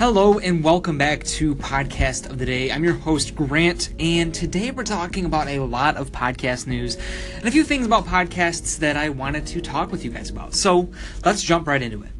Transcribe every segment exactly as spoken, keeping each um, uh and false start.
Hello and welcome back to Podcast of the Day. I'm your host, Grant, and today we're talking about a lot of podcast news and a few things about podcasts that I wanted to talk with you guys about. So let's jump right into it.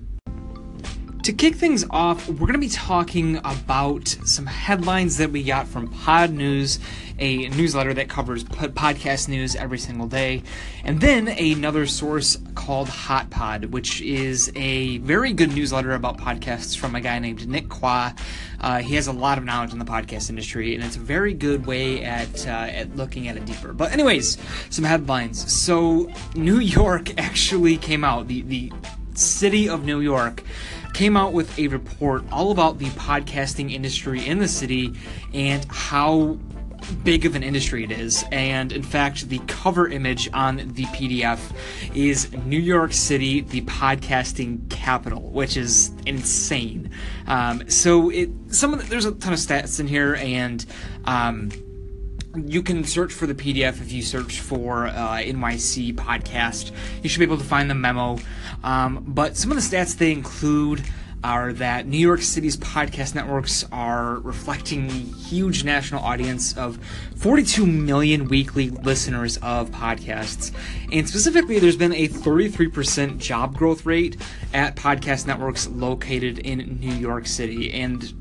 To kick things off, we're going to be talking about some headlines that we got from Pod News, a newsletter that covers podcast news every single day, and then another source called Hot Pod, which is a very good newsletter about podcasts from a guy named Nick Kwa. Uh, he has a lot of knowledge in the podcast industry, and it's a very good way at, uh, at looking at it deeper. But anyways, some headlines. So New York actually came out, the, the city of New York, came out with a report all about the podcasting industry in the city and how big of an industry it is. And in fact, the cover image on the P D F is New York City, the podcasting capital, which is insane. Um, so it some of the, there's a ton of stats in here, and um, you can search for the P D F if you search for uh, N Y C podcast. You should be able to find the memo. Um, but some of the stats they include are that New York City's podcast networks are reflecting the huge national audience of forty-two million weekly listeners of podcasts. And specifically, there's been a thirty-three percent job growth rate at podcast networks located in New York City. And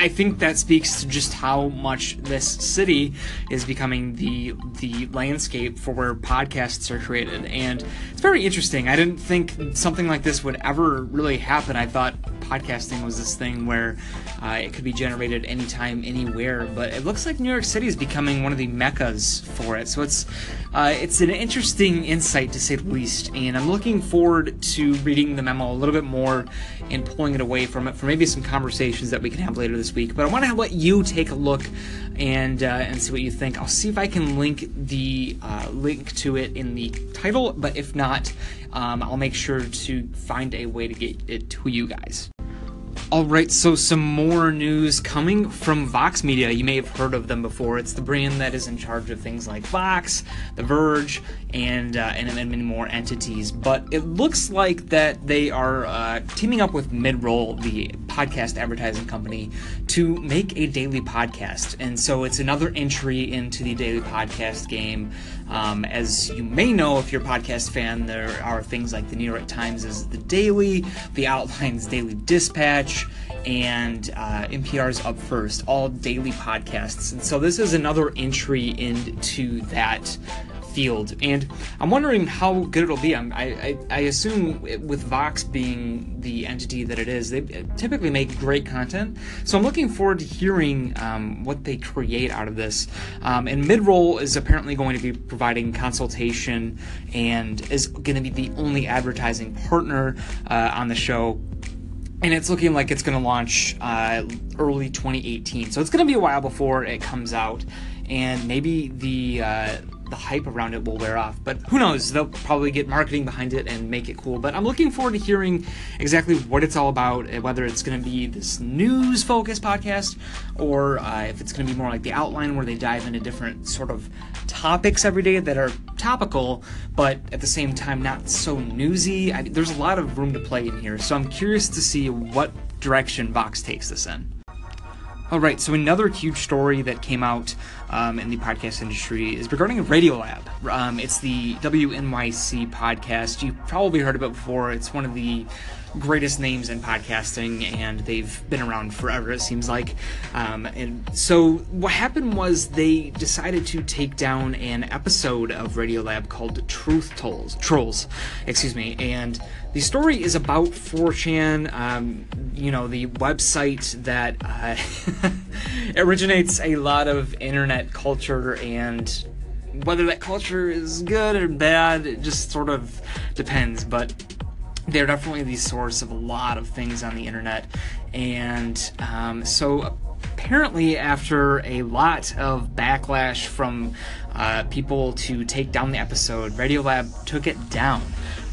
I think that speaks to just how much this city is becoming the the landscape for where podcasts are created, and it's very interesting. I didn't think something like this would ever really happen. I thought podcasting was this thing where uh, it could be generated anytime, anywhere, but it looks like New York City is becoming one of the meccas for it, so it's uh, it's an interesting insight to say the least, and I'm looking forward to reading the memo a little bit more and pulling it away from it for maybe some conversations that we can have later this week. But I want to let you take a look and uh, and see what you think. I'll see if I can link the uh, link to it in the title, but if not, um, I'll make sure to find a way to get it to you guys. Alright, so some more news coming from Vox Media. You may have heard of them before. It's the brand that is in charge of things like Vox, The Verge, and, uh, and many more entities. But it looks like that they are uh, teaming up with Midroll, the podcast advertising company, to make a daily podcast. And so it's another entry into the daily podcast game. Um, as you may know, if you're a podcast fan, there are things like the New York Times' is The Daily, The Outline's Daily Dispatch, and uh, N P R's Up First, all daily podcasts. And so this is another entry into that field. And I'm wondering how good it'll be. I, I, I assume with Vox being the entity that it is, they typically make great content. So I'm looking forward to hearing um, what they create out of this. Um, and Midroll is apparently going to be providing consultation and is going to be the only advertising partner uh, on the show. And it's looking like it's going to launch uh, early twenty eighteen. So it's going to be a while before it comes out. And maybe the uh, the hype around it will wear off. But who knows? They'll probably get marketing behind it and make it cool. But I'm looking forward to hearing exactly what it's all about, whether it's going to be this news-focused podcast or uh, if it's going to be more like The Outline, where they dive into different sort of topics every day that are topical, but at the same time not so newsy. I mean, there's a lot of room to play in here, so I'm curious to see what direction Vox takes this in. All right, so another huge story that came out um, in the podcast industry is regarding Radiolab. Um, it's the W N Y C podcast. You've probably heard of it before. It's one of the greatest names in podcasting, and they've been around forever, it seems like. Um, and so what happened was they decided to take down an episode of Radiolab called Truth Trolls, Trolls, excuse me. And the story is about four chan, um, you know, the website that uh, originates a lot of internet culture, and whether that culture is good or bad, it just sort of depends. But they're definitely the source of a lot of things on the internet. And um, so apparently after a lot of backlash from uh, people to take down the episode, Radiolab took it down.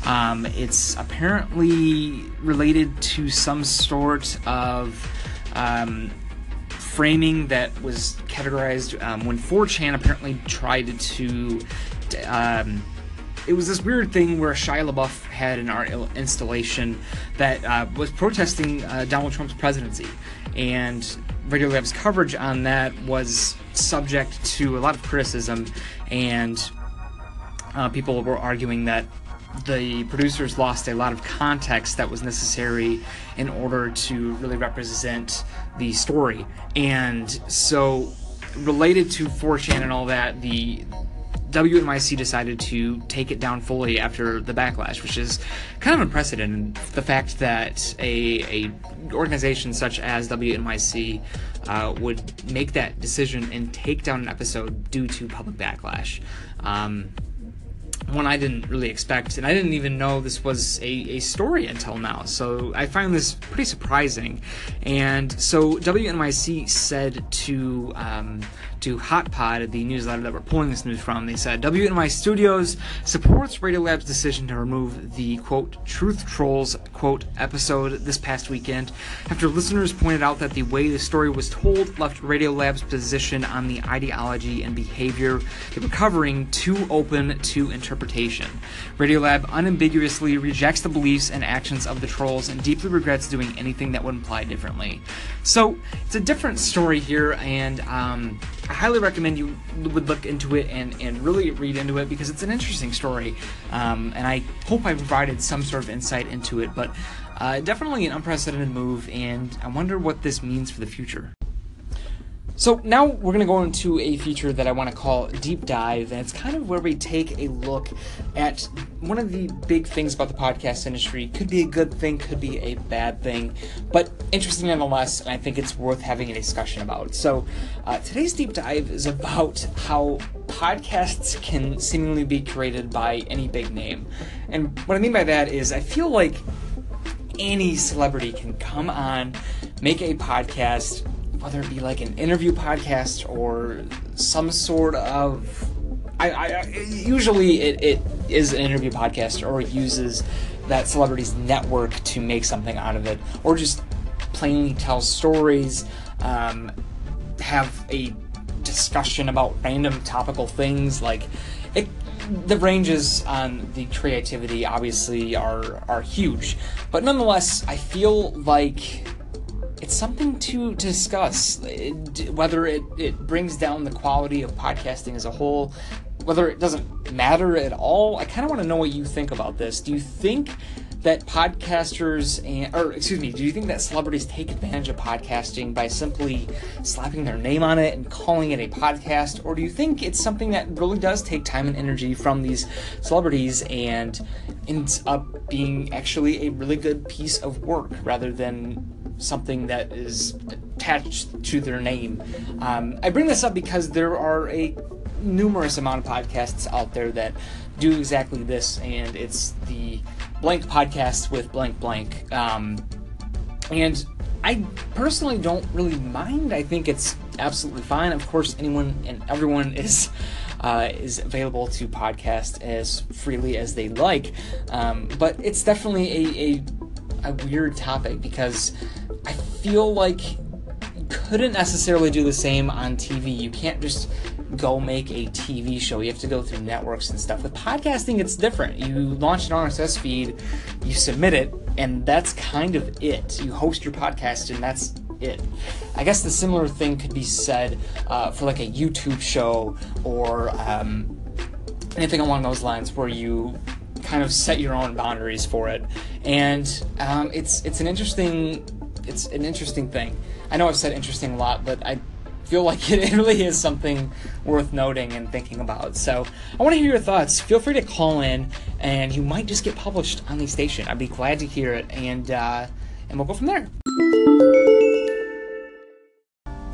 Um, it's apparently related to some sort of um, framing that was categorized um, when four chan apparently tried to... Um, it was this weird thing where Shia LaBeouf had an art installation that uh, was protesting uh, Donald Trump's presidency, and Radiolab's coverage on that was subject to a lot of criticism, and uh, people were arguing that the producers lost a lot of context that was necessary in order to really represent the story. And so, related to four chan and all that, the W N Y C decided to take it down fully after the backlash, which is kind of unprecedented. The fact that a, a organization such as W N Y C uh, would make that decision and take down an episode due to public backlash. Um, one I didn't really expect, and I didn't even know this was a, a story until now, so I find this pretty surprising. And so W N Y C said to um, to Hot Pod, the newsletter that we're pulling this news from, they said, W N Y Studios supports Radiolab's decision to remove the, quote, Truth Trolls, quote, episode this past weekend, after listeners pointed out that the way the story was told left Radiolab's position on the ideology and behavior they were covering too open to interpretation. Interpretation. Radiolab unambiguously rejects the beliefs and actions of the trolls and deeply regrets doing anything that would imply differently. So it's a different story here, and um, I highly recommend you would look into it and, and really read into it, because it's an interesting story, um, and I hope I provided some sort of insight into it, but uh, definitely an unprecedented move, and I wonder what this means for the future. So now we're going to go into a feature that I want to call Deep Dive, and it's kind of where we take a look at one of the big things about the podcast industry. Could be a good thing, could be a bad thing, but interesting nonetheless, and I think it's worth having a discussion about. So uh, today's Deep Dive is about how podcasts can seemingly be created by any big name. And what I mean by that is I feel like any celebrity can come on, make a podcast, whether it be like an interview podcast or some sort of, I, I usually it, it is an interview podcast, or it uses that celebrity's network to make something out of it, or just plainly tell stories, um, have a discussion about random topical things. Like it, the ranges on the creativity obviously are are huge, but nonetheless, I feel like it's something to discuss, it, whether it, it brings down the quality of podcasting as a whole, whether it doesn't matter at all. I kind of want to know what you think about this. Do you think that podcasters, and, or excuse me, do you think that celebrities take advantage of podcasting by simply slapping their name on it and calling it a podcast? Or do you think it's something that really does take time and energy from these celebrities and ends up being actually a really good piece of work rather than something that is attached to their name? Um, I bring this up because there are a numerous amount of podcasts out there that do exactly this, and it's the blank podcast with blank blank. Um, and I personally don't really mind. I think it's absolutely fine. Of course, anyone and everyone is uh, is available to podcast as freely as they like. Um, but it's definitely a, a, a weird topic, because I feel like you couldn't necessarily do the same on T V. You can't just go make a T V show. You have to go through networks and stuff. With podcasting, it's different. You launch an R S S feed, you submit it, and that's kind of it. You host your podcast, and that's it. I guess the similar thing could be said uh, for like a YouTube show or um, anything along those lines, where you kind of set your own boundaries for it. And um, it's it's an interesting... It's an interesting thing. I know I've said interesting a lot, but I feel like it really is something worth noting and thinking about. So I want to hear your thoughts. Feel free to call in, and you might just get published on the station. I'd be glad to hear it, and uh, and we'll go from there.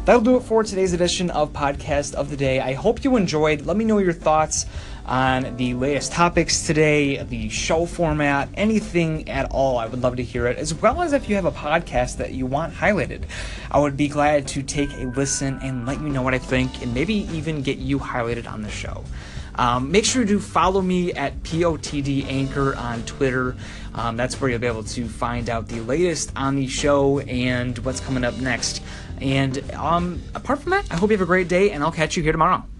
That'll do it for today's edition of Podcast of the Day. I hope you enjoyed. Let me know your thoughts on the latest topics today, the show format, anything at all. I would love to hear it, as well as if you have a podcast that you want highlighted. I would be glad to take a listen and let you know what I think, and maybe even get you highlighted on the show. Um, make sure to follow me at P O T D Anchor on Twitter. Um, that's where you'll be able to find out the latest on the show and what's coming up next. And um, apart from that, I hope you have a great day, and I'll catch you here tomorrow.